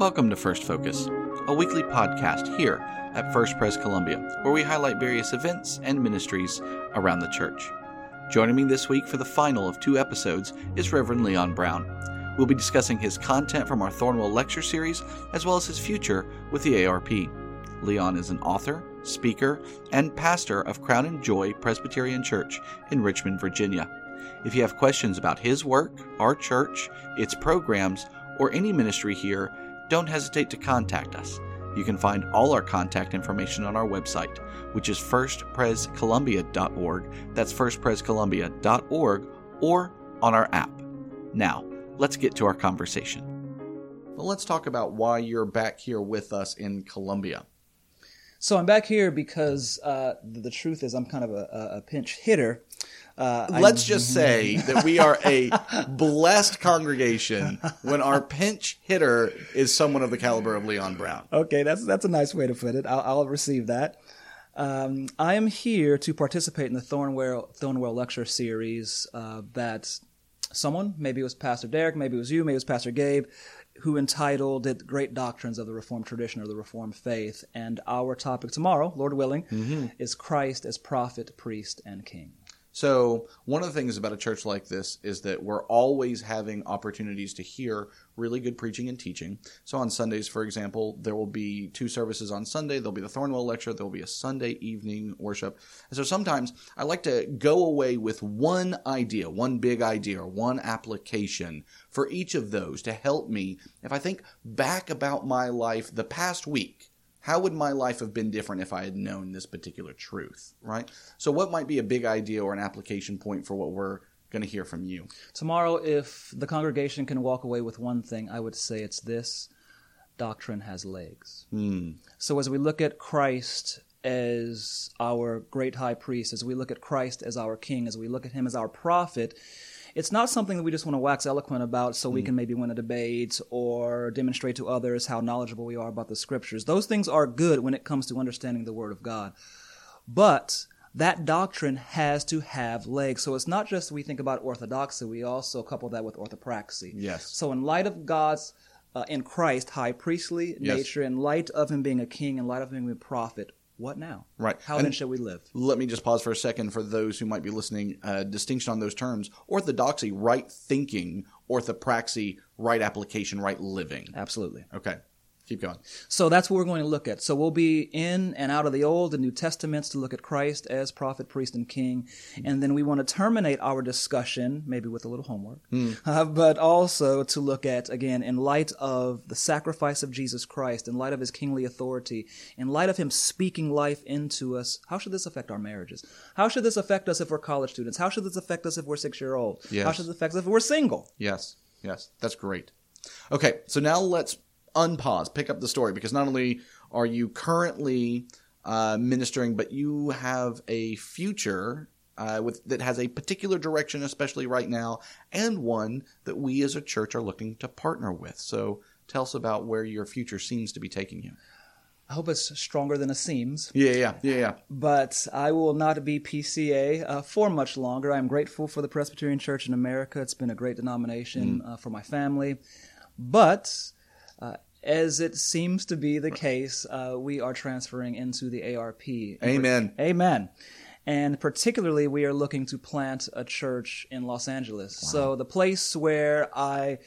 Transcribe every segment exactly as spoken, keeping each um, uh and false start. Welcome to First Focus, a weekly podcast here at First Pres Columbia, where we highlight various events and ministries around the church. Joining me this week for the final of two episodes is Reverend Leon Brown. We'll be discussing his content from our Thornwell Lecture Series, as well as his future with the A R P. Leon is an author, speaker, and pastor of Crown and Joy Presbyterian Church in Richmond, Virginia. If you have questions about his work, our church, its programs, or any ministry here, don't hesitate to contact us. You can find all our contact information on our website, which is first pres columbia dot org. That's first pres columbia dot org, or on our app. Now, let's get to our conversation. Well, let's talk about why you're back here with us in Columbia. So I'm back here because uh, the truth is I'm kind of a, a pinch hitter. Uh, Let's I'm... just say that we are a blessed congregation when our pinch hitter is someone of the caliber of Leon Brown. Okay, that's that's a nice way to put it. I'll, I'll receive that. Um, I am here to participate in the Thornwell, Thornwell Lecture Series uh, that someone, maybe it was Pastor Derek, maybe it was you, maybe it was Pastor Gabe, who entitled it Great Doctrines of the Reformed Tradition or the Reformed Faith. And our topic tomorrow, Lord willing, mm-hmm. is Christ as Prophet, Priest, and King. So one of the things about a church like this is that we're always having opportunities to hear really good preaching and teaching. So on Sundays, for example, there will be two services on Sunday. There'll be the Thornwell Lecture. There'll be a Sunday evening worship. And so sometimes I like to go away with one idea, one big idea, or one application for each of those to help me. If I think back about my life the past week, how would my life have been different if I had known this particular truth, right? So what might be a big idea or an application point for what we're going to hear from you? Tomorrow, if the congregation can walk away with one thing, I would say it's this: doctrine has legs. Mm. So as we look at Christ as our great high priest, as we look at Christ as our king, as we look at him as our prophet, it's not something that we just want to wax eloquent about so we can maybe win a debate or demonstrate to others how knowledgeable we are about the Scriptures. Those things are good when it comes to understanding the Word of God. But that doctrine has to have legs. So it's not just we think about orthodoxy, we also couple that with orthopraxy. Yes. So in light of God's, uh, in Christ, high priestly yes. nature, in light of him being a king, in light of him being a prophet, what now? Right. How and then shall we live? Let me just pause for a second for those who might be listening. Uh, distinction on those terms: orthodoxy, right thinking; orthopraxy, right application, right living. Absolutely. Okay. Keep going. So that's what we're going to look at. So we'll be in and out of the Old and New Testaments to look at Christ as prophet, priest, and king. And then we want to terminate our discussion, maybe with a little homework, mm. uh, but also to look at, again, in light of the sacrifice of Jesus Christ, in light of his kingly authority, in light of him speaking life into us, how should this affect our marriages? How should this affect us if we're college students? How should this affect us if we're six-year-old? Yes. How should this affect us if we're single? Yes, yes. That's great. Okay, so now let's unpause, pick up the story, because not only are you currently uh, ministering, but you have a future uh, with that has a particular direction, especially right now, and one that we as a church are looking to partner with. So tell us about where your future seems to be taking you. I hope it's stronger than it seems. Yeah, yeah, yeah, yeah. But I will not be P C A uh, for much longer. I'm grateful for the Presbyterian Church in America. It's been a great denomination mm. uh, for my family. But Uh, as it seems to be the case, uh, we are transferring into the A R P. Amen. Amen. And particularly, we are looking to plant a church in Los Angeles. Wow. So the place where I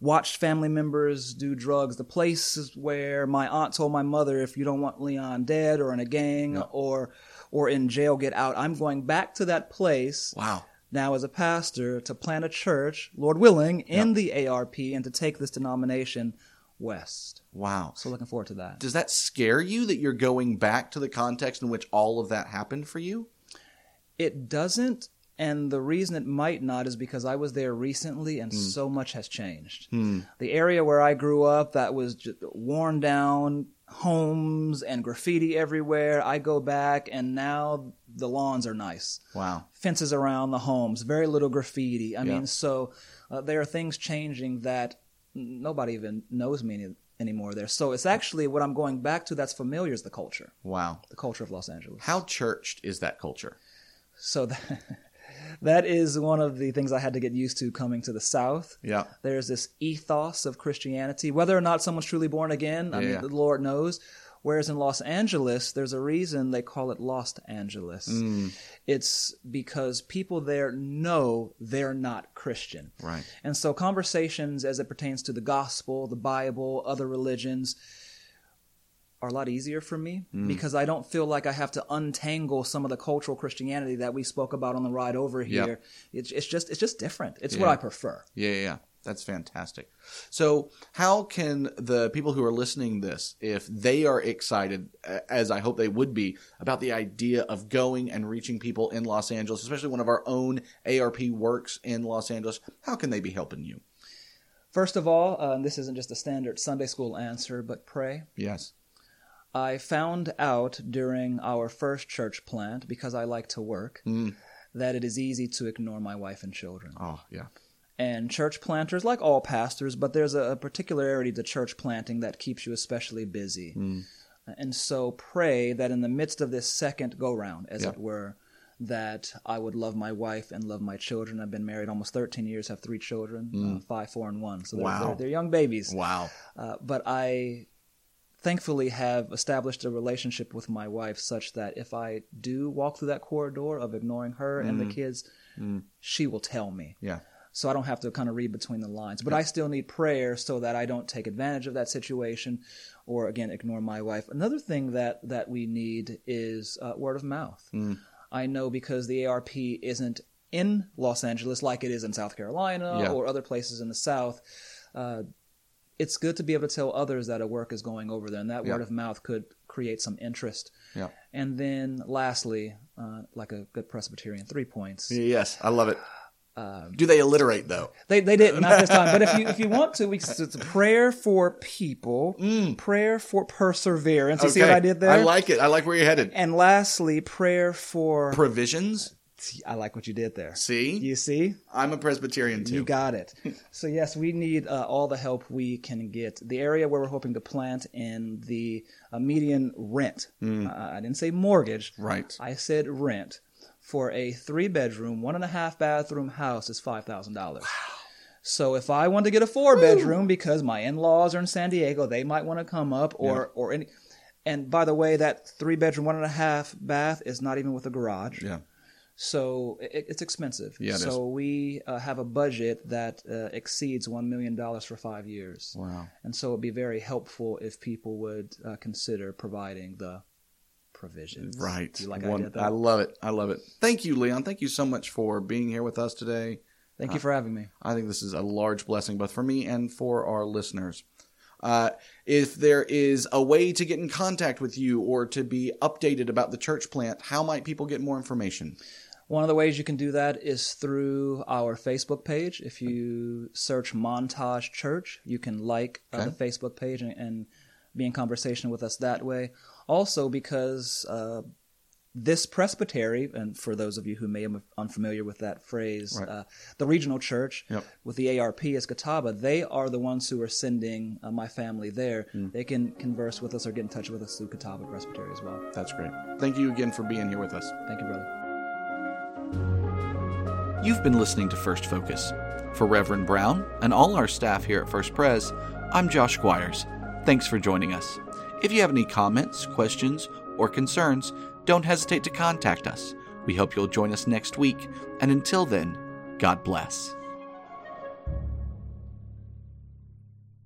watched family members do drugs, the place where my aunt told my mother, if you don't want Leon dead or in a gang no. or or in jail, get out. I'm going back to that place. Wow. Now as a pastor to plant a church, Lord willing, in no. the A R P and to take this denomination west. Wow. So looking forward to that. Does that scare you that you're going back to the context in which all of that happened for you? It doesn't, and the reason it might not is because I was there recently and mm. so much has changed. Mm. The area where I grew up, that was just worn down homes and graffiti everywhere. I go back and now the lawns are nice. Wow. Fences around the homes, very little graffiti. I yeah. mean, so uh, there are things changing that nobody even knows me any, anymore there. So it's actually what I'm going back to that's familiar is the culture. Wow. The culture of Los Angeles. How churched is that culture? So that, that is one of the things I had to get used to coming to the South. Yeah. There's this ethos of Christianity, whether or not someone's truly born again. Yeah. I mean, the Lord knows. Whereas in Los Angeles, there's a reason they call it Lost Angeles. Mm. It's because people there know they're not Christian. Right. And so conversations as it pertains to the gospel, the Bible, other religions are a lot easier for me mm. because I don't feel like I have to untangle some of the cultural Christianity that we spoke about on the ride over here. Yep. It's, it's just it's just different. It's yeah. what I prefer. Yeah, yeah, yeah. That's fantastic. So how can the people who are listening this, if they are excited, as I hope they would be, about the idea of going and reaching people in Los Angeles, especially one of our own A R P works in Los Angeles, how can they be helping you? First of all, uh, this isn't just a standard Sunday school answer, but pray. Yes. I found out during our first church plant, because I like to work, mm. that it is easy to ignore my wife and children. Oh, yeah. And church planters, like all pastors, but there's a particularity to church planting that keeps you especially busy. Mm. And so pray that in the midst of this second go-round, as yeah. it were, that I would love my wife and love my children. I've been married almost thirteen years, have three children, mm. uh, five, four, and one. So they're, wow. they're, they're young babies. Wow. Uh, but I thankfully have established a relationship with my wife such that if I do walk through that corridor of ignoring her mm. and the kids, mm. she will tell me. Yeah. So I don't have to kind of read between the lines. But I still need prayer so that I don't take advantage of that situation or, again, ignore my wife. Another thing that, that we need is uh, word of mouth. Mm. I know because the A R P isn't in Los Angeles like it is in South Carolina yeah. or other places in the South. Uh, it's good to be able to tell others that a work is going over there, and that yeah. word of mouth could create some interest. Yeah. And then lastly, uh, like a good Presbyterian, three points. Yes, I love it. Um, Do they alliterate though? They they didn't not this time. But if you if you want to, we it's prayer for people, mm. prayer for perseverance. Okay. You see what I did there? I like it. I like where you're headed. And lastly, prayer for provisions. I like what you did there. See, you see, I'm a Presbyterian too. You got it. So yes, we need uh, all the help we can get. The area where we're hoping to plant in the uh, median rent. Mm. Uh, I didn't say mortgage. Right. I said rent. For a three-bedroom, one-and-a-half-bathroom house is five thousand dollars. Wow. So if I want to get a four-bedroom because my in-laws are in San Diego, they might want to come up or yeah. or any. And by the way, that three-bedroom, one-and-a-half-bath is not even with a garage. Yeah. So it, it's expensive. Yeah, it so is. we uh, have a budget that uh, exceeds one million dollars for five years. Wow. And so it would be very helpful if people would uh, consider providing the provisions. Right. You like One, I love it. I love it. Thank you, Leon. Thank you so much for being here with us today. Thank uh, you for having me. I think this is a large blessing, both for me and for our listeners. Uh, if there is a way to get in contact with you or to be updated about the church plant, how might people get more information? One of the ways you can do that is through our Facebook page. If you search Montage Church, you can like uh, okay. the Facebook page and, and be in conversation with us that way. Also, because uh, this presbytery, and for those of you who may be unfamiliar with that phrase, right. uh, the regional church yep. with the A R P is Catawba. They are the ones who are sending uh, my family there. Mm. They can converse with us or get in touch with us through Catawba Presbytery as well. That's great. Thank you again for being here with us. Thank you, brother. You've been listening to First Focus. For Reverend Brown and all our staff here at First Pres, I'm Josh Squires. Thanks for joining us. If you have any comments, questions, or concerns, don't hesitate to contact us. We hope you'll join us next week, and until then, God bless.